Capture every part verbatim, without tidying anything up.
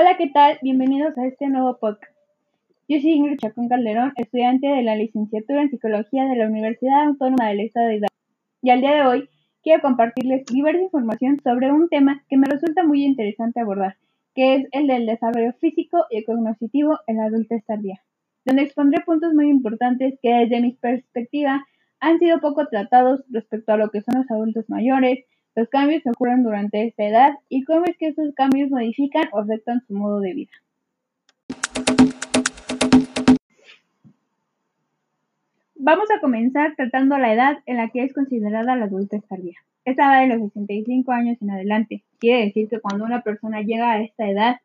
Hola, ¿qué tal? Bienvenidos a este nuevo podcast. Yo soy Ingrid Chacón Calderón, estudiante de la licenciatura en Psicología de la Universidad Autónoma del Estado de Hidalgo. Y al día de hoy quiero compartirles diversa información sobre un tema que me resulta muy interesante abordar, que es el del desarrollo físico y cognitivo en la adultez tardía, donde expondré puntos muy importantes que desde mi perspectiva han sido poco tratados respecto a lo que son los adultos mayores, los cambios que ocurren durante esta edad y cómo es que estos cambios modifican o afectan su modo de vida. Vamos a comenzar tratando la edad en la que es considerada la adultez tardía. Esta va de los sesenta y cinco años en adelante. Quiere decir que cuando una persona llega a esta edad,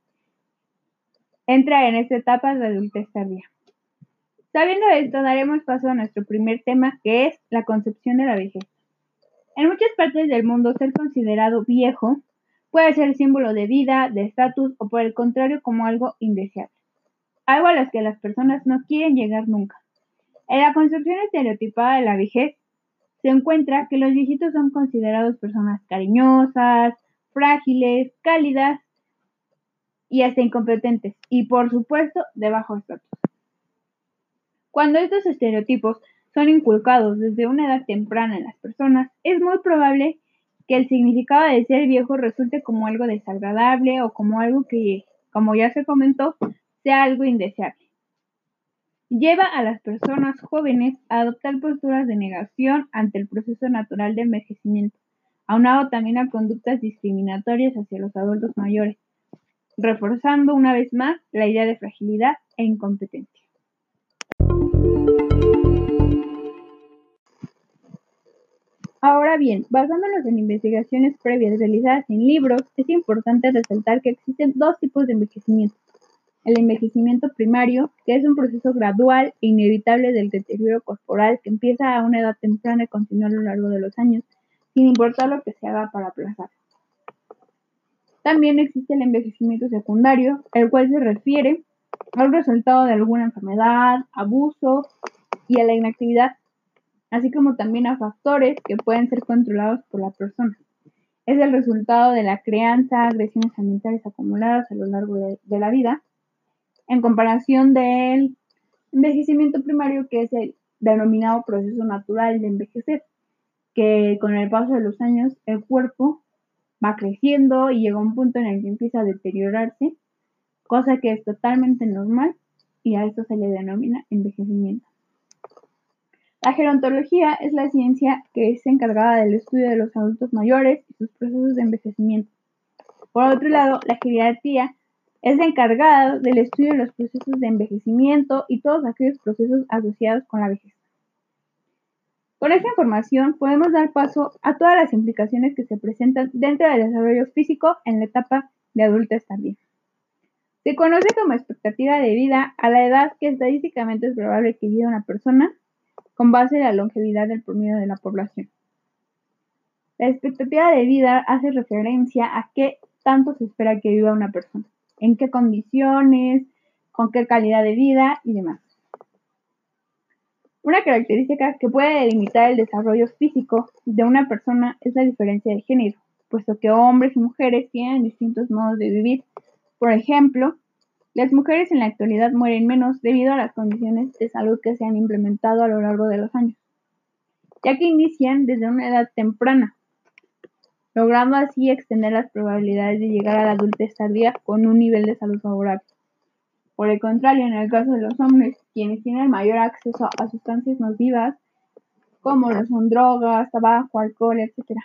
entra en esta etapa de adultez tardía. Sabiendo esto, daremos paso a nuestro primer tema, que es la concepción de la vejez. En muchas partes del mundo, ser considerado viejo puede ser símbolo de vida, de estatus o por el contrario como algo indeseable, algo a las que las personas no quieren llegar nunca. En la concepción estereotipada de la vejez se encuentra que los viejitos son considerados personas cariñosas, frágiles, cálidas y hasta incompetentes y por supuesto de bajo estatus. Cuando estos estereotipos son inculcados desde una edad temprana en las personas, es muy probable que el significado de ser viejo resulte como algo desagradable o como algo que, como ya se comentó, sea algo indeseable. Lleva a las personas jóvenes a adoptar posturas de negación ante el proceso natural de envejecimiento, aunado también a conductas discriminatorias hacia los adultos mayores, reforzando una vez más la idea de fragilidad e incompetencia. Ahora bien, basándonos en investigaciones previas realizadas en libros, es importante resaltar que existen dos tipos de envejecimiento. El envejecimiento primario, que es un proceso gradual e inevitable del deterioro corporal que empieza a una edad temprana y continúa a lo largo de los años, sin importar lo que se haga para aplazar. También existe el envejecimiento secundario, el cual se refiere al resultado de alguna enfermedad, abuso y a la inactividad, así como también a factores que pueden ser controlados por la persona. Es el resultado de la crianza, agresiones ambientales acumuladas a lo largo de, de la vida, en comparación del envejecimiento primario, que es el denominado proceso natural de envejecer, que con el paso de los años el cuerpo va creciendo y llega a un punto en el que empieza a deteriorarse, cosa que es totalmente normal y a esto se le denomina envejecimiento. La gerontología es la ciencia que es encargada del estudio de los adultos mayores y sus procesos de envejecimiento. Por otro lado, la geriatría es la encargada del estudio de los procesos de envejecimiento y todos aquellos procesos asociados con la vejez. Con esta información podemos dar paso a todas las implicaciones que se presentan dentro del desarrollo físico en la etapa de adultez también. Se conoce como expectativa de vida a la edad que estadísticamente es probable que viva una persona, con base en la longevidad del promedio de la población. La expectativa de vida hace referencia a qué tanto se espera que viva una persona, en qué condiciones, con qué calidad de vida y demás. Una característica que puede delimitar el desarrollo físico de una persona es la diferencia de género, puesto que hombres y mujeres tienen distintos modos de vivir. Por ejemplo, las mujeres en la actualidad mueren menos debido a las condiciones de salud que se han implementado a lo largo de los años, ya que inician desde una edad temprana, logrando así extender las probabilidades de llegar a la adultez tardía con un nivel de salud favorable. Por el contrario, en el caso de los hombres, quienes tienen mayor acceso a sustancias nocivas, como lo son drogas, tabaco, alcohol, etcétera,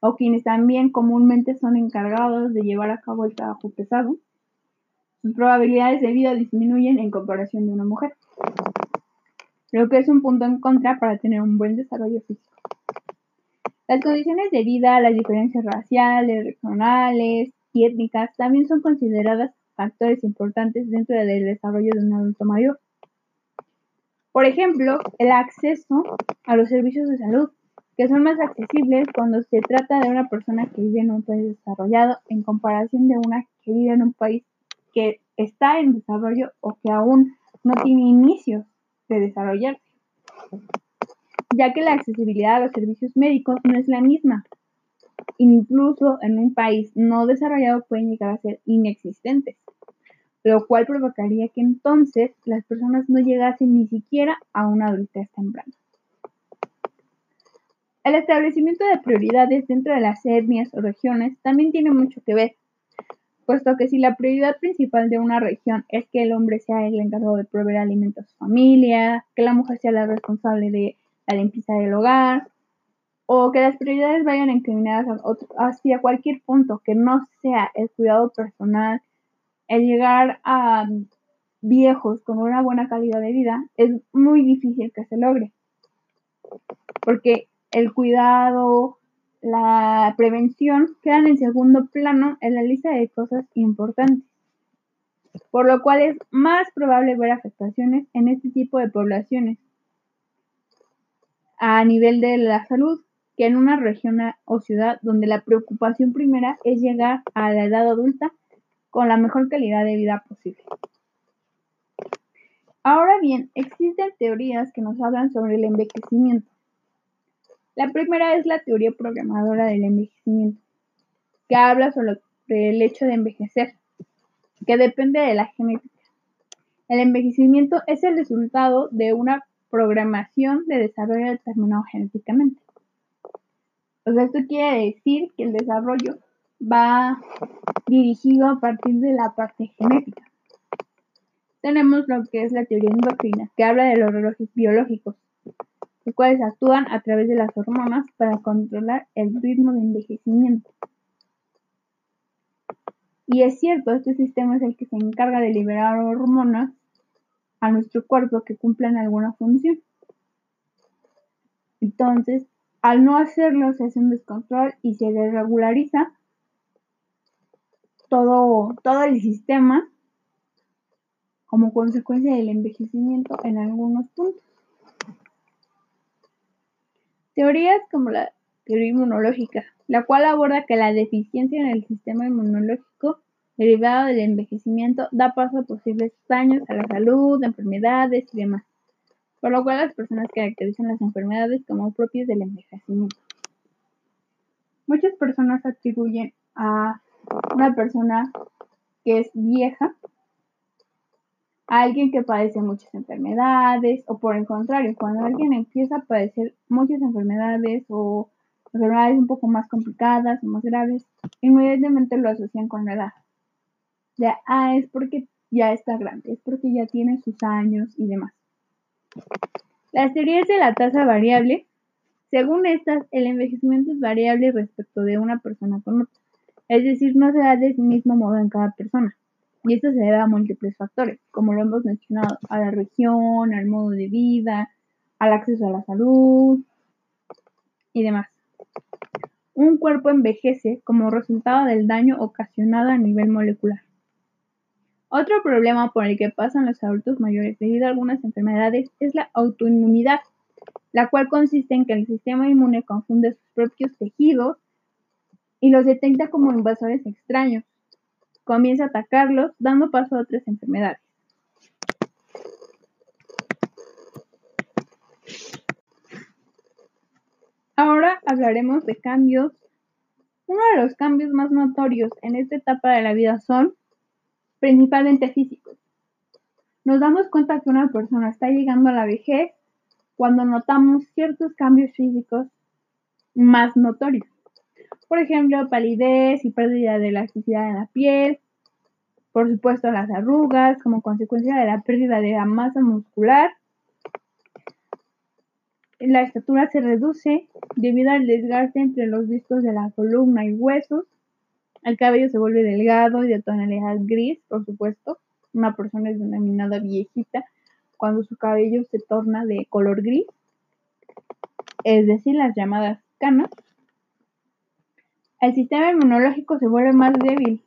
o quienes también comúnmente son encargados de llevar a cabo el trabajo pesado, sus probabilidades de vida disminuyen en comparación de una mujer, lo que es un punto en contra para tener un buen desarrollo físico. Las condiciones de vida, las diferencias raciales, regionales y étnicas también son consideradas factores importantes dentro del desarrollo de un adulto mayor. Por ejemplo, el acceso a los servicios de salud, que son más accesibles cuando se trata de una persona que vive en un país desarrollado en comparación de una que vive en un país que está en desarrollo o que aún no tiene inicios de desarrollarse, ya que la accesibilidad a los servicios médicos no es la misma, incluso en un país no desarrollado pueden llegar a ser inexistentes, lo cual provocaría que entonces las personas no llegasen ni siquiera a una adultez temprana. El establecimiento de prioridades dentro de las etnias o regiones también tiene mucho que ver, puesto que si la prioridad principal de una región es que el hombre sea el encargado de proveer alimento a su familia, que la mujer sea la responsable de la limpieza del hogar, o que las prioridades vayan encaminadas hacia cualquier punto que no sea el cuidado personal, el llegar a viejos con una buena calidad de vida, es muy difícil que se logre. Porque el cuidado, la prevención quedan en segundo plano en la lista de cosas importantes. Por lo cual es más probable ver afectaciones en este tipo de poblaciones a nivel de la salud que en una región o ciudad donde la preocupación primera es llegar a la edad adulta con la mejor calidad de vida posible. Ahora bien, existen teorías que nos hablan sobre el envejecimiento. La primera es la teoría programadora del envejecimiento, que habla sobre el hecho de envejecer, que depende de la genética. El envejecimiento es el resultado de una programación de desarrollo determinado genéticamente. O sea, esto quiere decir que el desarrollo va dirigido a partir de la parte genética. Tenemos lo que es la teoría endocrina, que habla de los relojes biológicos, los cuales actúan a través de las hormonas para controlar el ritmo de envejecimiento. Y es cierto, este sistema es el que se encarga de liberar hormonas a nuestro cuerpo que cumplan alguna función. Entonces, al no hacerlo, se hace un descontrol y se desregulariza todo, todo el sistema como consecuencia del envejecimiento en algunos puntos. Teorías como la teoría inmunológica, la cual aborda que la deficiencia en el sistema inmunológico derivado del envejecimiento da paso a posibles daños a la salud, enfermedades y demás, por lo cual las personas caracterizan las enfermedades como propias del envejecimiento. Muchas personas atribuyen a una persona que es vieja a alguien que padece muchas enfermedades, o por el contrario, cuando alguien empieza a padecer muchas enfermedades o enfermedades un poco más complicadas o más graves, inmediatamente lo asocian con la edad. Ya, ah, es porque ya está grande, es porque ya tiene sus años y demás. Las teorías de la tasa variable. Según estas, el envejecimiento es variable respecto de una persona con otra. Es decir, no se da del mismo modo en cada persona. Y esto se debe a múltiples factores, como lo hemos mencionado, a la región, al modo de vida, al acceso a la salud y demás. Un cuerpo envejece como resultado del daño ocasionado a nivel molecular. Otro problema por el que pasan los adultos mayores debido a algunas enfermedades es la autoinmunidad, la cual consiste en que el sistema inmune confunde sus propios tejidos y los detecta como invasores extraños. Comienza a atacarlos, dando paso a otras enfermedades. Ahora hablaremos de cambios. Uno de los cambios más notorios en esta etapa de la vida son principalmente físicos. Nos damos cuenta que una persona está llegando a la vejez cuando notamos ciertos cambios físicos más notorios. Por ejemplo, palidez y pérdida de elasticidad en la piel. Por supuesto, las arrugas como consecuencia de la pérdida de la masa muscular. La estatura se reduce debido al desgaste entre los discos de la columna y huesos. El cabello se vuelve delgado y de tonalidad gris, por supuesto. Una persona es denominada viejita cuando su cabello se torna de color gris, es decir, las llamadas canas. El sistema inmunológico se vuelve más débil,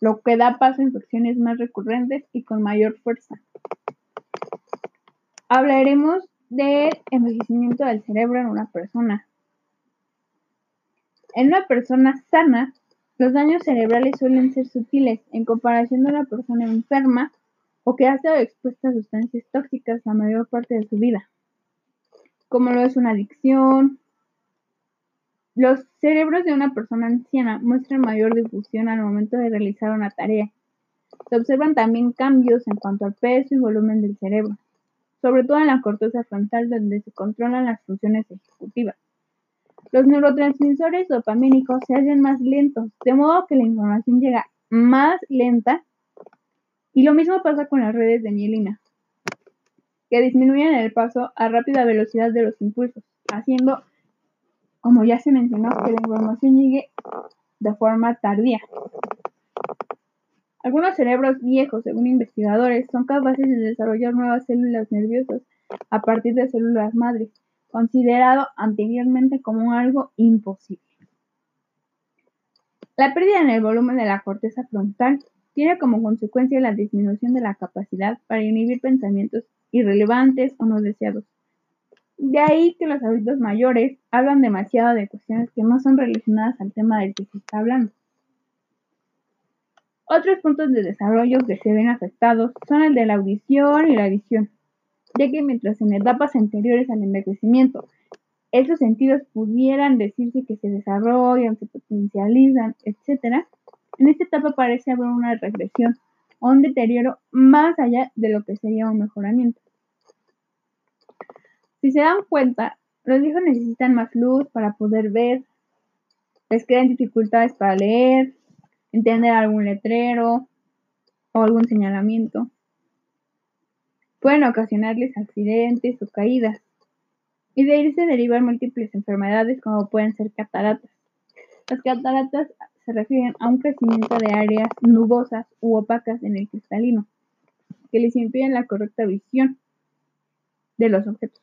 lo que da paso a infecciones más recurrentes y con mayor fuerza. Hablaremos del envejecimiento del cerebro en una persona. En una persona sana, los daños cerebrales suelen ser sutiles en comparación de una persona enferma o que ha estado expuesta a sustancias tóxicas la mayor parte de su vida, como lo es una adicción, Los cerebros de una persona anciana muestran mayor difusión al momento de realizar una tarea. Se observan también cambios en cuanto al peso y volumen del cerebro, sobre todo en la corteza frontal donde se controlan las funciones ejecutivas. Los neurotransmisores dopamínicos se hacen más lentos, de modo que la información llega más lenta, y lo mismo pasa con las redes de mielina, que disminuyen el paso a rápida velocidad de los impulsos, haciendo, como ya se mencionó, que la información llegue de forma tardía. Algunos cerebros viejos, según investigadores, son capaces de desarrollar nuevas células nerviosas a partir de células madres, considerado anteriormente como algo imposible. La pérdida en el volumen de la corteza frontal tiene como consecuencia la disminución de la capacidad para inhibir pensamientos irrelevantes o no deseados. De ahí que los adultos mayores hablan demasiado de cuestiones que no son relacionadas al tema del que se está hablando. Otros puntos de desarrollo que se ven afectados son el de la audición y la visión, ya que mientras en etapas anteriores al envejecimiento, estos sentidos pudieran decirse que se desarrollan, se potencializan, etcétera, en esta etapa parece haber una regresión o un deterioro más allá de lo que sería un mejoramiento. Si se dan cuenta, los viejos necesitan más luz para poder ver, les crean dificultades para leer, entender algún letrero o algún señalamiento. Pueden ocasionarles accidentes o caídas, y de ahí se derivan múltiples enfermedades como pueden ser cataratas. Las cataratas se refieren a un crecimiento de áreas nubosas u opacas en el cristalino, que les impiden la correcta visión de los objetos.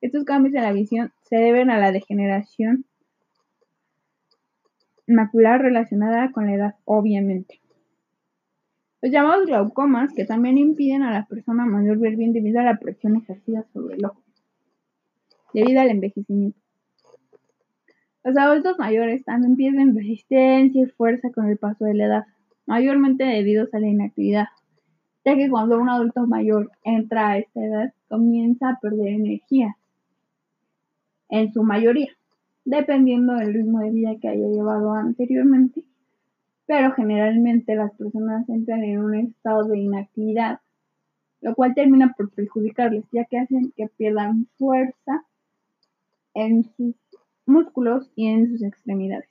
Estos cambios en la visión se deben a la degeneración macular relacionada con la edad, obviamente. Los llamados glaucomas, que también impiden a la persona mayor ver bien debido a la presión ejercida sobre el ojo, debido al envejecimiento. Los adultos mayores también pierden resistencia y fuerza con el paso de la edad, mayormente debidos a la inactividad, ya que cuando un adulto mayor entra a esta edad, comienza a perder energía. En su mayoría, dependiendo del ritmo de vida que haya llevado anteriormente, pero generalmente las personas entran en un estado de inactividad, lo cual termina por perjudicarles, ya que hacen que pierdan fuerza en sus músculos y en sus extremidades.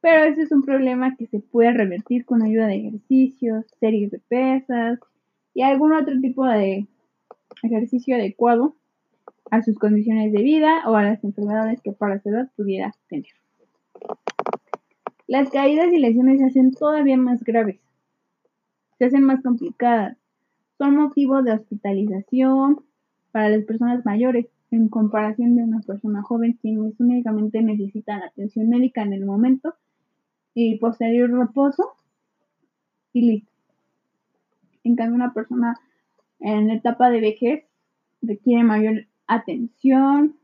Pero ese es un problema que se puede revertir con ayuda de ejercicios, series de pesas y algún otro tipo de ejercicio adecuado a sus condiciones de vida o a las enfermedades que para su edad pudiera tener. Las caídas y lesiones se hacen todavía más graves, se hacen más complicadas, son motivo de hospitalización para las personas mayores en comparación de una persona joven, quienes únicamente necesitan atención médica en el momento y posterior reposo y listo. En cambio, una persona en la etapa de vejez requiere mayor atención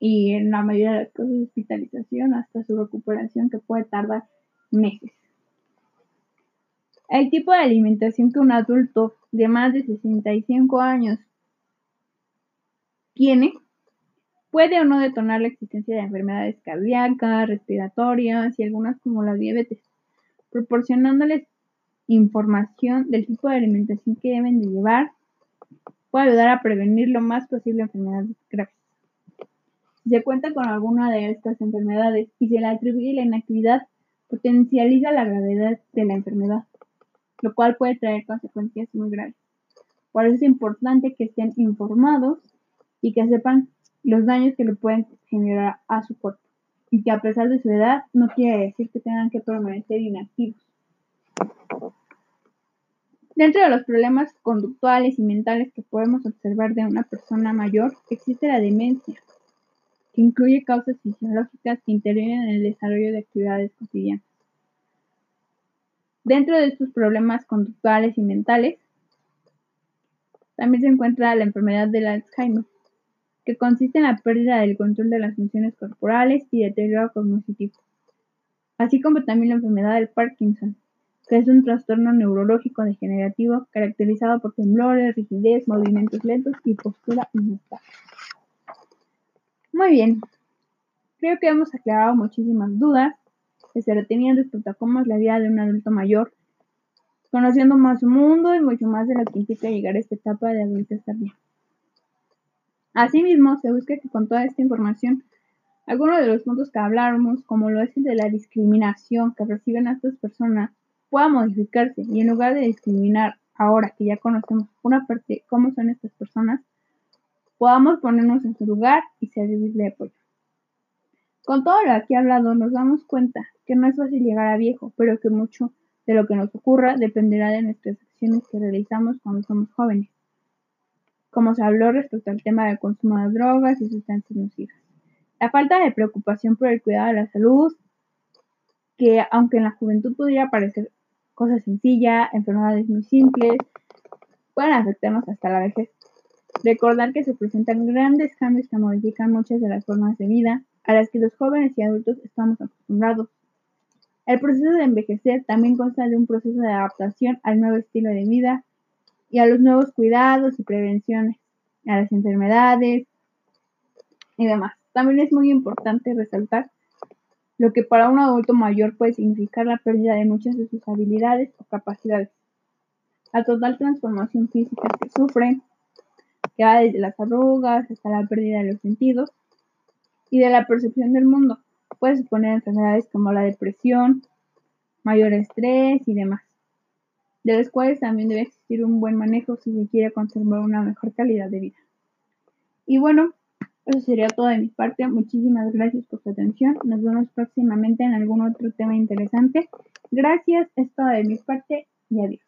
y en la mayoría de las cosas de hospitalización hasta su recuperación, que puede tardar meses. El tipo de alimentación que un adulto de más de sesenta y cinco años tiene puede o no detonar la existencia de enfermedades cardíacas, respiratorias y algunas como la diabetes, proporcionándoles información del tipo de alimentación que deben de llevar, puede ayudar a prevenir lo más posible enfermedades graves. Si se cuenta con alguna de estas enfermedades y se le atribuye la inactividad, potencializa la gravedad de la enfermedad, lo cual puede traer consecuencias muy graves. Por eso es importante que estén informados y que sepan los daños que le pueden generar a su cuerpo, y que a pesar de su edad no quiere decir que tengan que permanecer inactivos. Dentro de los problemas conductuales y mentales que podemos observar de una persona mayor, existe la demencia, que incluye causas fisiológicas que intervienen en el desarrollo de actividades cotidianas. Dentro de estos problemas conductuales y mentales, también se encuentra la enfermedad del Alzheimer, que consiste en la pérdida del control de las funciones corporales y deterioro cognitivo, así como también la enfermedad del Parkinson, que es un trastorno neurológico degenerativo caracterizado por temblores, rigidez, movimientos lentos y postura inestable. Muy bien, creo Creo que hemos aclarado muchísimas dudas que se tenían respecto a cómo es la vida de un adulto mayor, conociendo más su mundo y mucho más de lo que implica llegar a esta etapa de adultez tardía. Asimismo, se busca que con toda esta información, algunos de los puntos que hablamos, como lo es el de la discriminación que reciben a estas personas, pueda modificarse y en lugar de discriminar, ahora que ya conocemos una parte cómo son estas personas, podamos ponernos en su lugar y servirles de apoyo. Con todo lo aquí hablado, nos damos cuenta que no es fácil llegar a viejo, pero que mucho de lo que nos ocurra dependerá de nuestras acciones que realizamos cuando somos jóvenes, como se habló respecto al tema del consumo de drogas y sustancias nocivas. La falta de preocupación por el cuidado de la salud, que aunque en la juventud pudiera parecer cosas sencillas, enfermedades muy simples, pueden afectarnos hasta la vejez. Recordar que se presentan grandes cambios que modifican muchas de las formas de vida a las que los jóvenes y adultos estamos acostumbrados. El proceso de envejecer también consta de un proceso de adaptación al nuevo estilo de vida y a los nuevos cuidados y prevenciones, a las enfermedades y demás. También es muy importante resaltar lo que para un adulto mayor puede significar la pérdida de muchas de sus habilidades o capacidades. La total transformación física que sufren, que va desde las arrugas hasta la pérdida de los sentidos y de la percepción del mundo, puede suponer enfermedades como la depresión, mayor estrés y demás, de las cuales también debe existir un buen manejo si se quiere conservar una mejor calidad de vida. Y bueno, eso sería todo de mi parte. Muchísimas gracias por su atención. Nos vemos próximamente en algún otro tema interesante. Gracias, es todo de mi parte y adiós.